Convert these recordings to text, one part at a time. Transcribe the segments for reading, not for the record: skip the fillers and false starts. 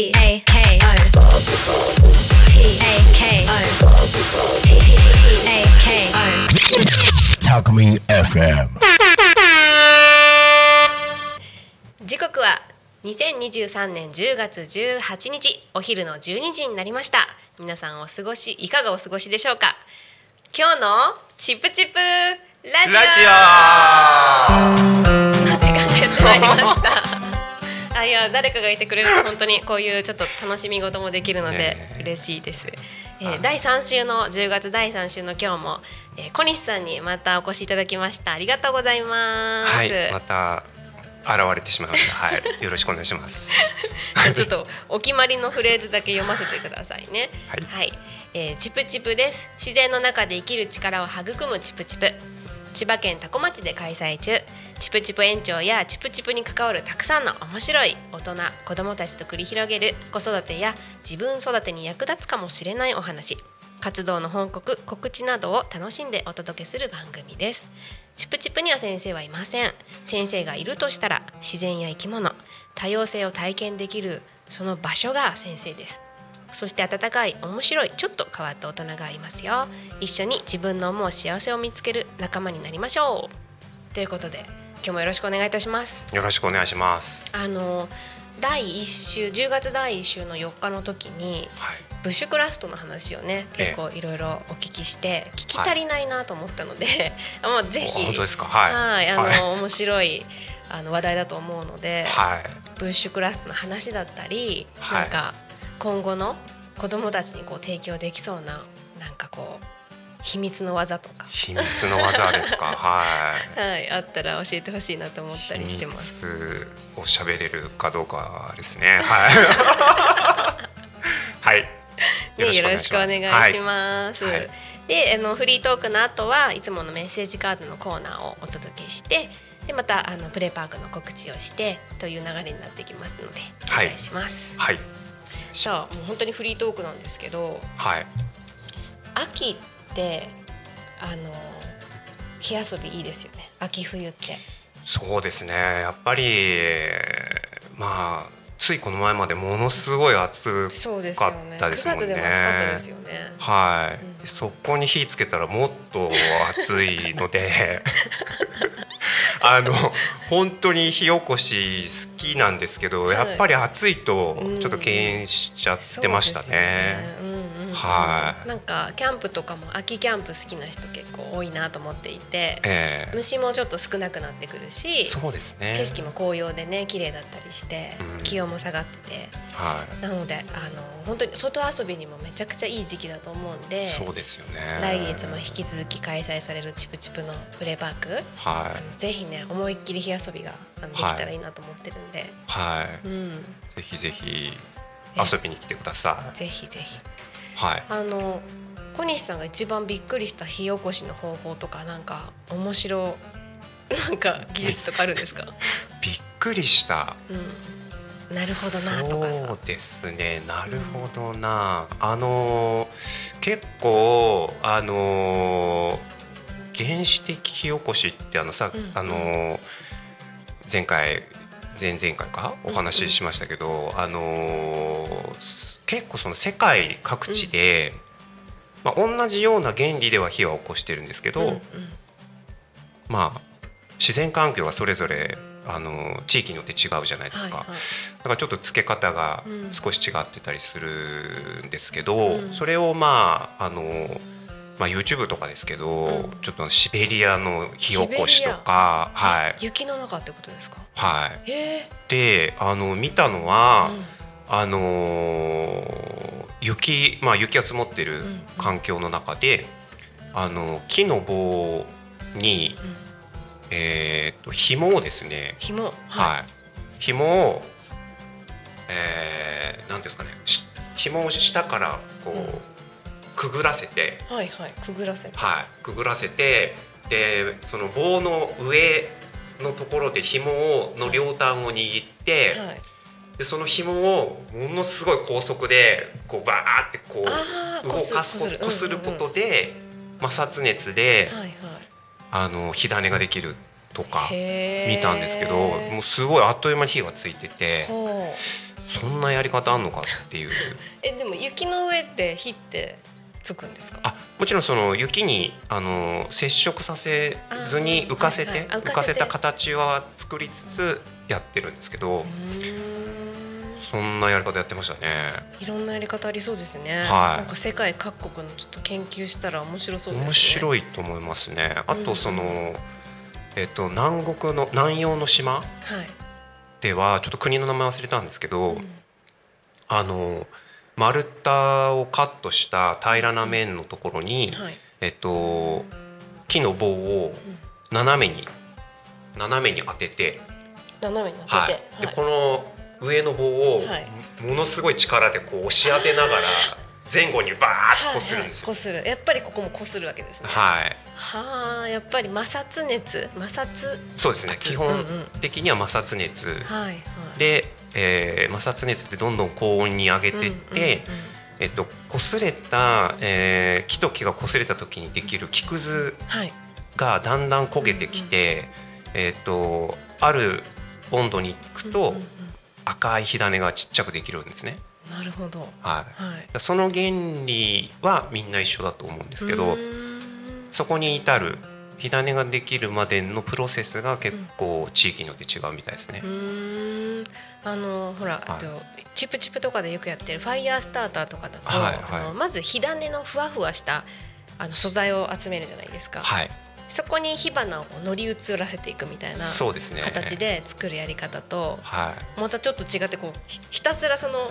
時刻は2023年10月18日お昼の12時になりました。皆さんいかがお過ごしでしょうか。今日のチップチップラジオの時間がやってまいりました。いや誰かがいてくれると本当にこういうちょっと楽しみ事もできるので嬉しいです。第3週の10月第3週の今日も、小西さんにまたお越しいただきました。ありがとうございます。はい、また現れてしまいました。はい、よろしくお願いします。ちょっとお決まりのフレーズだけ読ませてくださいね。はい、はい、チプチプです。自然の中で生きる力を育むチプチプ、千葉県多古町で開催中。チプチプ園長やチプチプに関わるたくさんの面白い大人子どもたちと繰り広げる子育てや自分育てに役立つかもしれないお話、活動の報告告知などを楽しんでお届けする番組です。チプチプには先生はいません。先生がいるとしたら自然や生き物多様性を体験できるその場所が先生です。そして温かい面白いちょっと変わった大人がいますよ。一緒に自分の思う幸せを見つける仲間になりましょうということで今日もよろしくお願いいたします。よろしくお願いします。第1週10月第1週の4日の時に、はい、ブッシュクラフトの話をね結構いろいろお聞きして、聞き足りないなと思ったので、はい、もうぜひ本当ですか。はい、面白い話題だと思うので、はい、ブッシュクラフトの話だったり、はい、なんか今後の子どもたちにこう提供できそうななんかこう秘密の技とかですか。はい、はい、あったら教えてほしいなと思ったりしてます。秘密を喋れるかどうかですね。はい、はいね、よろしくお願いします。はいはい、でフリートークの後はいつものメッセージカードのコーナーをお届けして、でまたプレイパークの告知をしてという流れになってきますのでお願いします。はい、はい、じゃあもう本当にフリートークなんですけど、はい、秋って火遊びいいですよね。秋冬って。そうですね、やっぱりまあついこの前までものすごい暑かったですもんね。9月でも暑かったですよね。はい、うん、そこに火つけたらもっと暑いので本当に火起こし好きなんですけど、はい、やっぱり暑いとちょっと敬遠しちゃってましたね。なんかキャンプとかも秋キャンプ好きな人結構多いなと思っていて、虫もちょっと少なくなってくるし、そうですね、景色も紅葉でね綺麗だったりして、うん、気温も下がってて、はい、なので本当に外遊びにもめちゃくちゃいい時期だと思うんで、そうですよね、来月も引き続き開催されるチプチプのプレイパーク、はい、ぜひね思いっきり火遊びができたらいいなと思ってるんで、はい、うん、ぜひぜひ遊びに来てください。ぜひぜひ、はい、小西さんが一番びっくりした火起こしの方法とかなんか面白なんか技術とかあるんですか。びっくりした、うん、なるほどなとか。そうですね、なるほどな、うん、結構原始的火起こしってさ、うんうん、前々回かお話ししましたけど、うんうん、結構その世界各地で、うん、まあ、同じような原理では火は起こしてるんですけど、うんうん、まあ、自然環境はそれぞれ地域によって違うじゃないですか。はいはい、だからちょっと付け方が少し違ってたりするんですけど、うん、それをまあまあ、YouTube とかですけど、うん、ちょっとシベリアの火起こしとか、はい、雪の中ってことですか。はい、で見たのは、うん、雪が積もってる環境の中で、うん、木の棒に、うん、紐をですね、紐を、なんですかね、紐を下からこう、うん、くぐらせて、はいはい、くぐらせて、でその棒の上のところで紐の両端を握って、はいはい、でその紐をものすごい高速でこうバーってこう動かすこすることで、うんうん、摩擦熱で、はいはい、火種ができるとか見たんですけど、もうすごいあっという間に火がついてて、そんなやり方あんのかっていうでも雪の上って火ってつくんですか？あ、もちろんその雪に接触させずに浮かせて、はいはい、浮かせた形は作りつつやってるんですけど、そんなやり方やってましたね。いろんなやり方ありそうですね、はい、なんか世界各国のちょっと研究したら面白そうですね。面白いと思いますね。あとその、南国の南洋の島ではちょっと国の名前忘れたんですけど、丸太をカットした平らな面のところに、はい、木の棒を斜めに当てて、はいはい、でこの上の棒をものすごい力でこう押し当てながら前後にバーッと擦るんですよ、はいはいはい、やっぱりここも擦るわけですね。はい、はあ、やっぱり摩擦熱そうですね。基本的には摩擦熱、うんうん、で、摩擦熱ってどんどん高温に上げてって、擦れた、木と木が擦れた時にできる木くずがだんだん焦げてきて、ある温度に行くと、うんうん、赤い火種がちっちゃくできるんですね。なるほど、はいはい、その原理はみんな一緒だと思うんですけど、そこに至る火種ができるまでのプロセスが結構地域によって違うみたいですね。ほら、はい、チップとかでよくやってるファイヤースターターとかだと、はいはい、まず火種のふわふわした素材を集めるじゃないですか、はい、そこに火花を乗り移らせていくみたいな形で作るやり方と、はい、またちょっと違ってこうひたすらその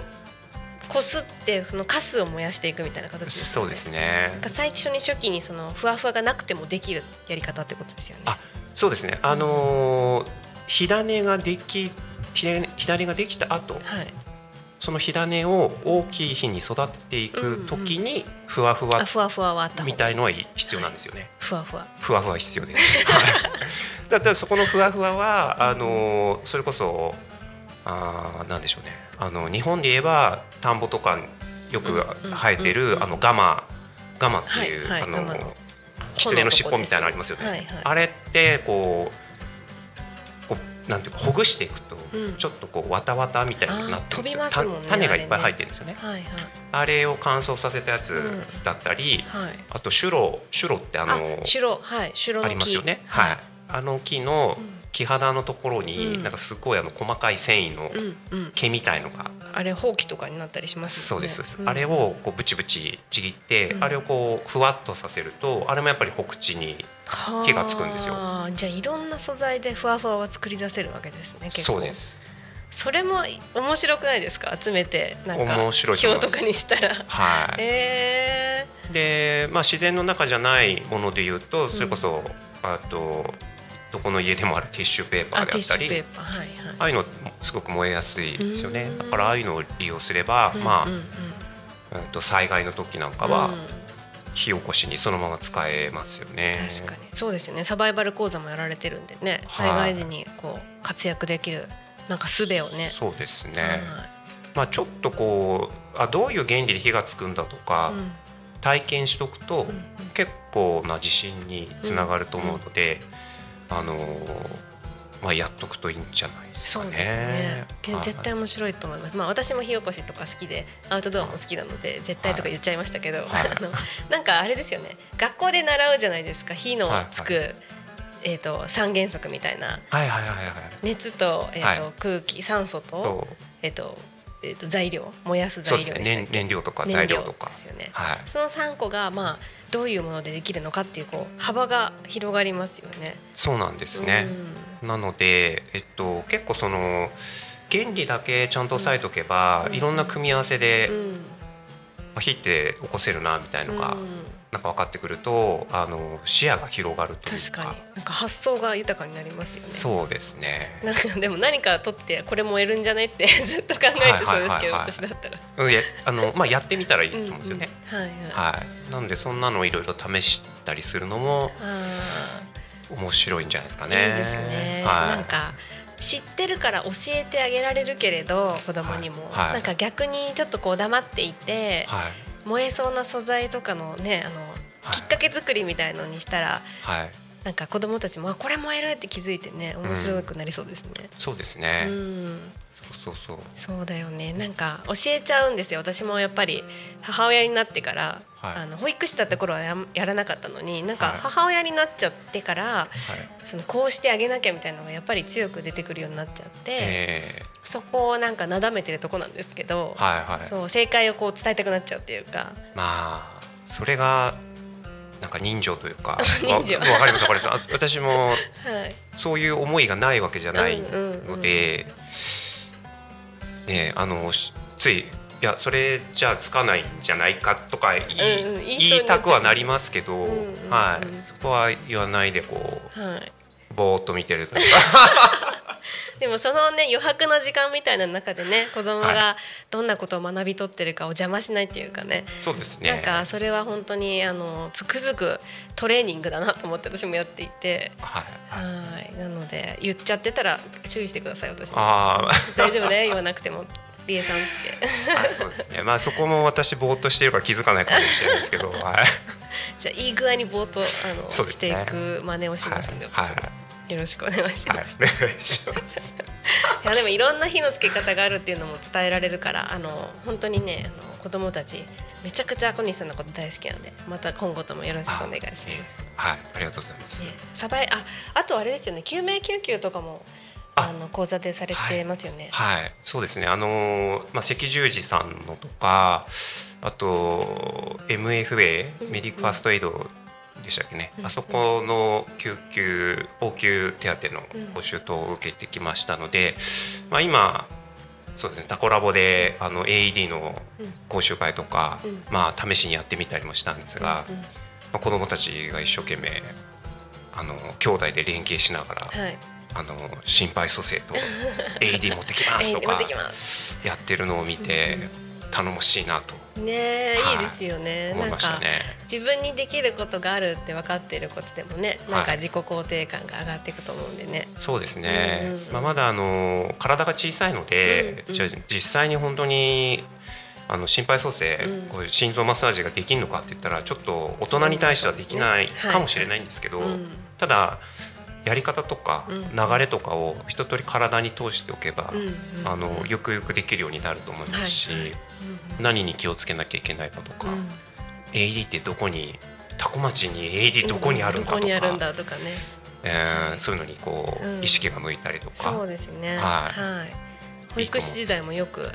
こすってそのカスを燃やしていくみたいな形ですね。そうですね。なんか最初に初期にそのふわふわがなくてもできるやり方ってことですよね。あ、そうですね。火種ができた後、はい、その火種を大きい火に育てていく時にふわふわみたいのは必要なんですよね。ふわふわ必要ですだからそこのふわふわはそれこそなんでしょうね、日本で言えば田んぼとかよく生えてるガマっていう、はいはい、キツネの尻尾みたいなのありますよね、はいはい、あれってこうなんていうかほぐしていくと、うん、ちょっとこうわたわたみたいになってるんですよ。飛びますもんね、種がいっぱい生えてるんですよね、はいはい、あれを乾燥させたやつだったり、うんはい、あとシュロってシュロの木ありますよね、はいはい、あの木の、うん木肌のところになんかすごい細かい繊維の毛みたいのが、うんうん、あれほうきとかになったりしますよね。そうです、うん、あれをこうブチブチちぎって、うん、あれをこうふわっとさせるとあれもやっぱりほくちに毛がつくんですよ。じゃあいろんな素材でふわふわは作り出せるわけですね。結構そうです。それも面白くないですか？集めてなんか表とかにしたら、はいで自然の中じゃないものでいうとそれこそ、うん、あとどこの家でもあるティッシュペーパーであったり、ああいうのすごく燃えやすいですよね。だからああいうのを利用すれば、災害の時なんかは火起こしにそのまま使えますよね。確かにそうですよね。サバイバル講座もやられてるんでね、災害時にこう活躍できるなんか術をね。そうですね、はいちょっとこうどういう原理で火がつくんだとか、うん、体験しとくと、うん、結構な自信につながると思うので、うんうんやっとくといいんじゃないですかね。そうですね、絶対面白いと思います、はい私も火起こしとか好きでアウトドアも好きなので絶対とか言っちゃいましたけど、はい、なんかあれですよね、学校で習うじゃないですか、火のつく、はいはい三原則みたいな、はいはいはいはい、熱と、はい、空気酸素と、材料燃やす材料でしたっけ？燃料とか材料とかですよね、はい、その3個がどういうものでできるのかっていうこう幅が広がりますよね。そうなんですね、うん、なので、結構その原理だけちゃんと押さえとけば、うん、いろんな組み合わせで、うん火って起こせるなみたいなのが、うん、なんか分かってくると視野が広がるというか、確かになんか発想が豊かになりますよね。そうですね。なんかでも何か取ってこれ燃えるんじゃないってずっと考えてそうですけど、私だったらやってみたらいいと思うんですよねうん、うんはいはいはい、なのでそんなのをいろいろ試したりするのも面白いんじゃないですかね。いいですね、はい、なんか知ってるから教えてあげられるけれど子供にも、はいはい、なんか逆にちょっとこう黙っていて、はい、燃えそうな素材とかのねきっかけ作りみたいのにしたら、はい、なんか子どもたちもこれ燃えるって気づいてね、面白くなりそうですね、うん、そうですね、うん、そうだよね。なんか教えちゃうんですよ。私もやっぱり母親になってから、はい、保育士だった頃は やらなかったのに、なんか母親になっちゃってから、はい、そのこうしてあげなきゃみたいなのがやっぱり強く出てくるようになっちゃって、そこをなんかなだめてるとこなんですけど、はいはい、そう正解をこう伝えたくなっちゃうっていうか、まあそれがなんか人情というか分かります私もそういう思いがないわけじゃないので、うんうんうん、ね、つい、いやそれじゃあつかないんじゃないかとか言いたくはなりますけど、うんうんうん、はい、そこは言わないでこう、はい、ぼーっと見てるとかでもそのね余白の時間みたいな中でね、子供がどんなことを学び取ってるかを邪魔しないっていうかね、そうですね、なんかそれは本当につくづくトレーニングだなと思って私もやっていて、はいはい、はい、なので言っちゃってたら注意してください私。あ大丈夫だよ言わなくてもリエさんってあ、そうですね、まあそこも私ぼーっとしてるから気づかないかもしれないですけどじゃあいい具合にぼーっとしていく真似をしますんで、はい、私も、はいよろしくお願いします、はい、お願いしますいやでもいろんな火のつけ方があるっていうのも伝えられるから、本当にね子どもたちめちゃくちゃ小西さんのこと大好きなんで、また今後ともよろしくお願いします。はい、ありがとうございます、ね、あとあれですよね、救命救急とかも講座でされてますよね。はい、はい、そうですね、まあ、赤十字さんのとか、あと MFA、うんうん、メディックファーストエイドでしたっけね、うんうん、あそこの救急応急手当の講習等を受けてきましたので、うん、まあ、今そうですね、タコラボでAED の講習会とか、うん、まあ、試しにやってみたりもしたんですが、うんうん、まあ、子どもたちが一生懸命兄弟で連携しながら、はい、心肺蘇生とAED 持ってきますとかやってるのを見て頼もしいなと、ね、はい、いいですよね。なんか自分にできることがあるって分かっていることでもね、なんか自己肯定感が上がっていくと思うんでね、はい、そうですね、うんうんうん、まあ、まだ体が小さいので、うんうん、じゃあ実際に本当に心肺蘇生、うん、こういう心臓マッサージができるのかって言ったらちょっと大人に対してはできないかもしれないんですけど、はい、ただやり方とか流れとかを一通り体に通しておけば、うん、よくよくできるようになると思いますし、はい、うんうん、何に気をつけなきゃいけないかとか、うん、AED ってどこに、多古町に AED どこにあるのかとか、うん、どこにあるんだとかね、そういうのにこう、うん、意識が向いたりとか、そうですね、はいはい、保育士時代もよく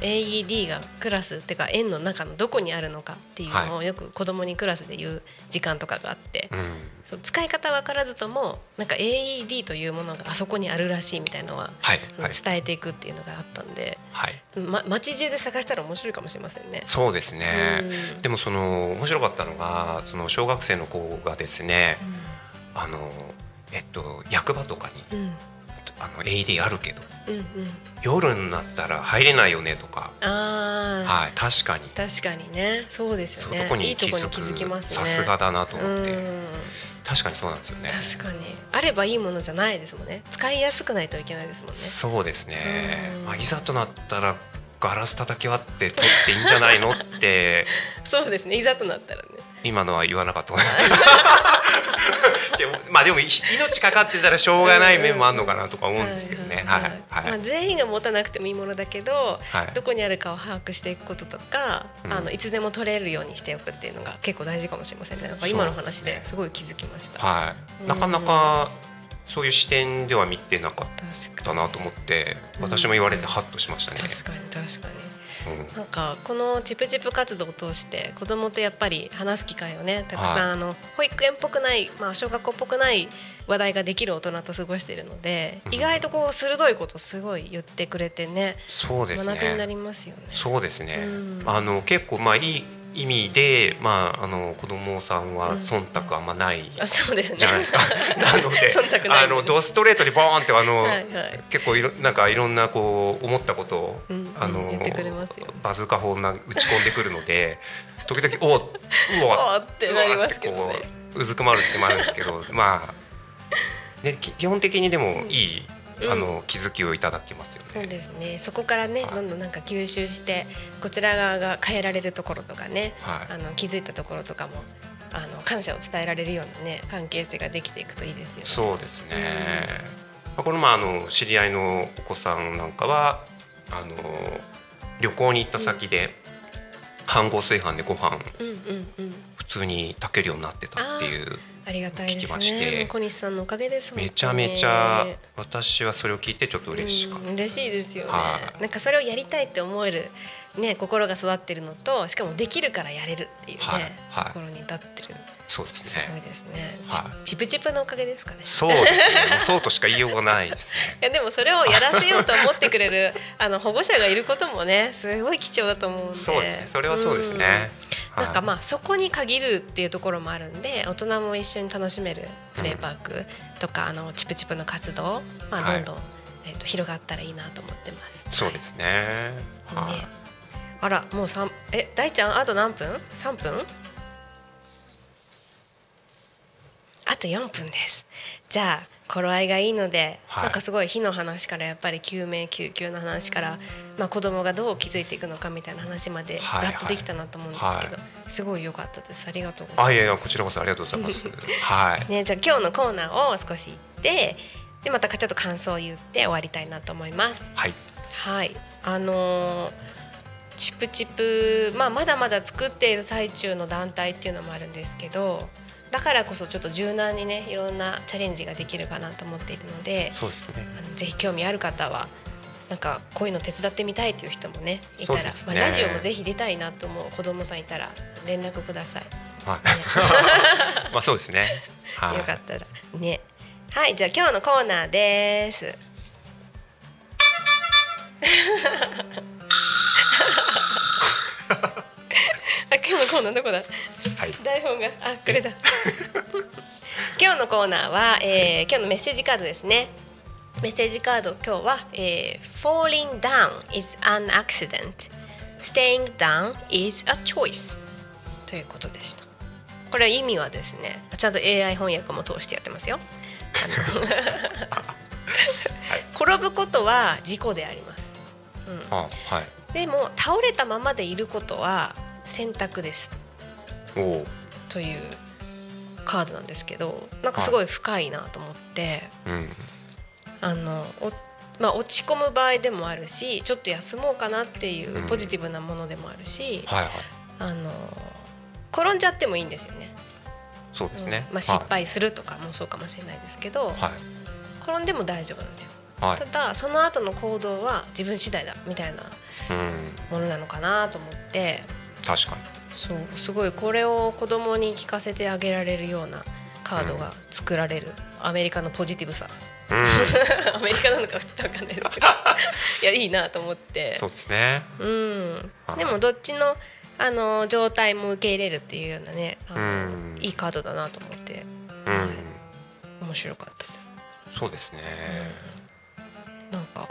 AED がクラスってか園の中のどこにあるのかっていうのをよく子どもにクラスで言う時間とかがあって、はい、うん、そう使い方分からずともなんか AED というものがあそこにあるらしいみたいなのは、はいはい、伝えていくっていうのがあったんで、はい、ま、街中で探したら面白いかもしれませんね。そうですね、でも面白かったのが小学生の子がですね、うん、役場とかに、うん、AED あるけど、うんうん、夜になったら入れないよねとか、あ、はい、確かにね、そうですよね、そう、どこに気づく、いいとこに気づきますね、さすがだなと思って、確かにそうなんですよね。確かにあればいいものじゃないですもんね、使いやすくないといけないですもんね。そうですね、まあ、いざとなったらガラス叩き割って取っていいんじゃないのってそうですね、いざとなったらね、今のは言わなかったまあでも命かかってたらしょうがない面もあるのかなとか思うんですけどね、全員が持たなくてもいいものだけど、はい、どこにあるかを把握していくこととか、うん、いつでも取れるようにしておくっていうのが結構大事かもしれませんね。なんか今の話ですごい気づきました、はい、なかなかそういう視点では見てなかったなと思って、私も言われてハッとしましたね、うん、確かにうん、なんかこのチプチプ活動を通して子どもとやっぱり話す機会をねたくさん、はい、保育園っぽくない、まあ、小学校っぽくない話題ができる大人と過ごしているので、意外とこう鋭いことすごい言ってくれてね、そうですね、学びになりますよね。そうですね、うん、結構まあいい意味で、まあ、子どもさんは忖度あんまないじゃないですか、うんうん、ですね、なのでドストレートにボーンってはいはい、結構なんかいろんなこう思ったことを、うんうん、言ってくれますよ、バズーカ砲な打ち込んでくるので時々うわってなりますけどね、うずくまるってもあるんですけどまあ、ね、基本的にでもいい、うん、気づきをいただきますよね。そうですね、そこからね、はい、どんどんなんか吸収してこちら側が変えられるところとかね、はい、気づいたところとかも感謝を伝えられるような、ね、関係性ができていくといいですよね。そうですね、この前知り合いのお子さんなんかは旅行に行った先で、飯盒炊飯でご飯、普通に炊けるようになってたっていう、ありがたいですね。小西さんのおかげですもんね。めちゃめちゃ私はそれを聞いてちょっと嬉しかった、嬉しいですよね、なんかそれをやりたいって思える、ね、心が育ってるのと、しかもできるからやれるっていうね、心に立ってる。そうですね。すごいですね。チプチプのおかげですかね。そうですね。そうとしか言いようがないですね。いやでもそれをやらせようと思ってくれる保護者がいることもね、すごい貴重だと思うんで。そうですね。それはそうですね。なんかそこに限るっていうところもあるんで、大人も一緒に楽しめるプレイパークとか、チプチプの活動、どんどん、広がったらいいなと思ってます。そうですね。あらもう大ちゃんあと何分？ 3 分？あと4分です。じゃあ頃合いがいいので、なんかすごい火の話からやっぱり救命救急の話から、子供がどう気づいていくのかみたいな話までざっとできたなと思うんですけど、すごい良かったです。ありがとうございます。いやいやこちらこそありがとうございますね、じゃあ今日のコーナーを少し行ってでまたちょっと感想を言って終わりたいなと思います。はい、チプチプ、まだまだ作っている最中の団体っていうのもあるんですけど、だからこそちょっと柔軟にね、いろんなチャレンジができるかなと思っているので、そうですね、ぜひ興味ある方はなんかこういうの手伝ってみたいという人もねいたら、ラジオもぜひ出たいなと思う子供さんいたら連絡ください、そうですね、よかったらね。はい、じゃあ今日のコーナーです今日のコーナーどこだ、台本がこれだ今日のコーナーは、今日のメッセージカードですね。メッセージカード今日は、Falling down is an accident, staying down is a choice ということでした。これは意味はですね、ちゃんと AI 翻訳も通してやってますよ転ぶことは事故であります、でも倒れたままでいることは選択ですというカードなんですけど、なんかすごい深いなと思って、落ち込む場合でもあるし、ちょっと休もうかなっていうポジティブなものでもあるし、転んじゃってもいいんですよね。そうですね、失敗するとかもそうかもしれないですけど、転んでも大丈夫なんですよ。ただその後の行動は自分次第だみたいなものなのかなと思って、確かにそう、すごいこれを子供に聞かせてあげられるようなカードが作られる、アメリカのポジティブさ、アメリカなのかちょっと分かんないですけどいやいいなと思って。そうですね、でもどっちの、状態も受け入れるっていうようなね、いいカードだなと思って、面白かったです。そうですね、なんか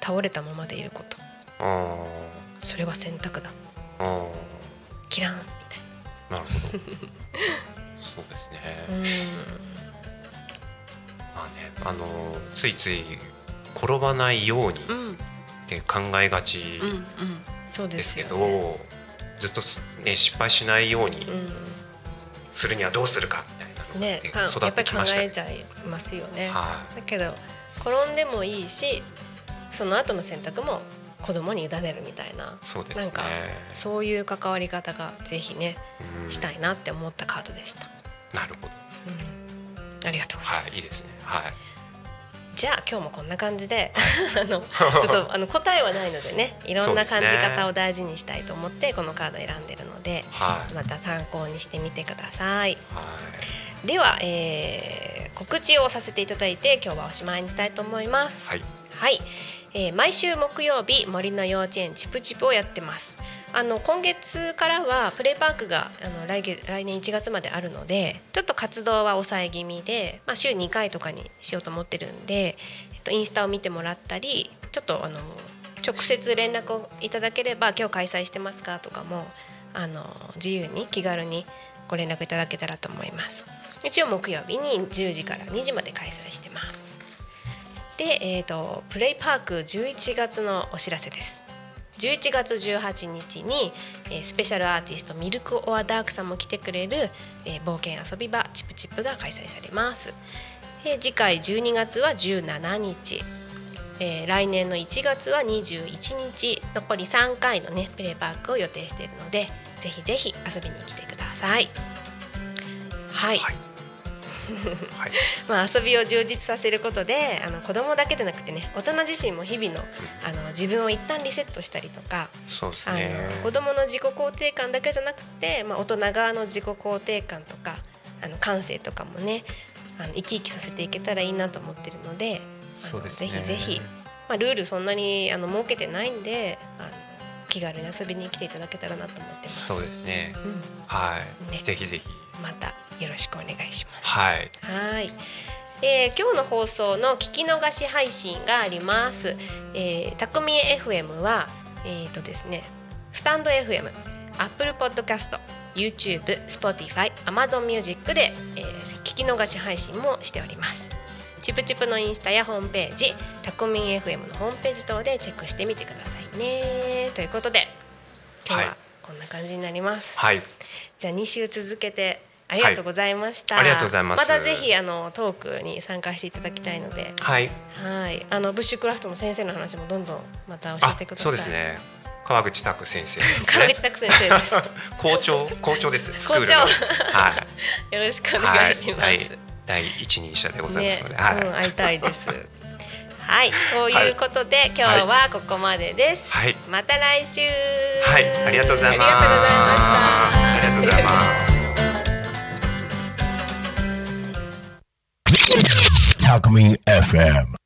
倒れたままでいること、それは選択だ、キランみたいな。なるほどそうですね、ついつい転ばないようにって考えがちですけど、ずっと、失敗しないようにするにはどうするかみたいなので育ってきました。やっぱり考えちゃいますよね、だけど転んでもいいし、その後の選択も子供に委ねるみたいな、なんかそういう関わり方がぜひね、したいなって思ったカードでした。なるほど、ありがとうございます、いいですね、じゃあ今日もこんな感じでちょっと答えはないのでね、いろんな感じ方を大事にしたいと思ってこのカード選んでるので、また参考にしてみてください、では、告知をさせていただいて今日はおしまいにしたいと思います。はい、毎週木曜日森の幼稚園チプチプをやってます。今月からはプレイパークが来年1月まであるので、ちょっと活動は抑え気味で、週2回とかにしようと思ってるんで、インスタを見てもらったり、ちょっと直接連絡をいただければ今日開催してますかとかも自由に気軽にご連絡いただけたらと思います。一応木曜日に10時から2時まで開催してます。で、プレイパーク11月のお知らせです。11月18日にスペシャルアーティストミルクオアダークさんも来てくれる冒険遊び場チプチプが開催されます。次回12月は17日、来年の1月は21日、残り3回のねプレイパークを予定しているので、ぜひぜひ遊びに来てください。はい、はいまあ遊びを充実させることで、子供だけでなくてね、大人自身も日々の、自分を一旦リセットしたりとか、そうですね、子供の自己肯定感だけじゃなくて、大人側の自己肯定感とか感性とかもね、生き生きさせていけたらいいなと思ってるので、そうですね、ぜひぜひ、ルールそんなに設けてないんで、気軽に遊びに来ていただけたらなと思ってます。そうですね、うん、はい、ね、ぜひぜひまたよろしくお願いします。はい、はい、今日の放送の聞き逃し配信があります。たこみえ FM は、ですね、スタンド FM、 Apple Podcast、 YouTube、Spotify、 Amazon Music で、聞き逃し配信もしております。チプチプのインスタやホームページ、たこみえ FM のホームページ等でチェックしてみてくださいね。ということで今日はこんな感じになります。はい、じゃあ2週続けてありがとうございました。はい、ありがとうございます。またぜひトークに参加していただきたいので、はい、はい、ブッシュクラフトの先生の話もどんどんまた教えてください。そうですね、川口拓先生ですね。川口拓先生です校長です。スクールの、はい、よろしくお願いします。はい、第一人者でございますので、ね、はい、うん、会いたいですはい、ということで、はい、今日はここまでです。はい、また来週。はい、ありがとうございます。ありがとうございました。ありがとうございますTalk Me FM